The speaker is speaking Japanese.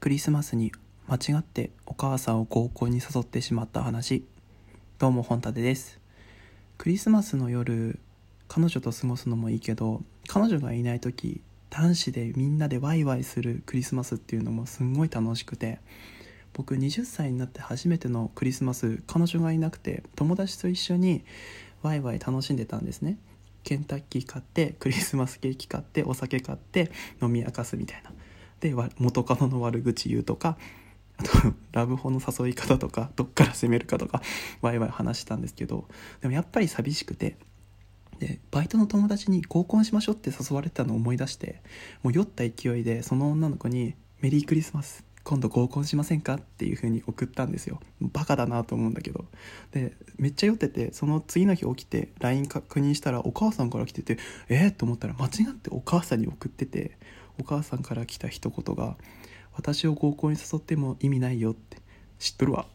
クリスマスに間違ってお母さんを合コンに誘ってしまった話。どうも本立です。クリスマスの夜、彼女と過ごすのもいいけど、彼女がいない時、男子でみんなでワイワイするクリスマスっていうのもすんごい楽しくて、僕20歳になって初めてのクリスマス、彼女がいなくて友達と一緒にワイワイ楽しんでたんですね。ケンタッキー買って、クリスマスケーキ買って、お酒買って、飲み明かすみたいな。で、元カノの悪口言うとか、あとラブホの誘い方とか、どっから攻めるかとかワイワイ話してたんですけど、でもやっぱり寂しくて、でバイトの友達に合コンしましょうって誘われてたのを思い出して、もう酔った勢いでその女の子にメリークリスマス、今度合コンしませんかっていう風に送ったんですよ。バカだなと思うんだけど。でめっちゃ酔ってて、その次の日起きて LINE 確認したらお母さんから来てて、と思ったら間違ってお母さんに送ってて、お母さんから来た一言が、私を合コンに誘っても意味ないよって、知っとるわ。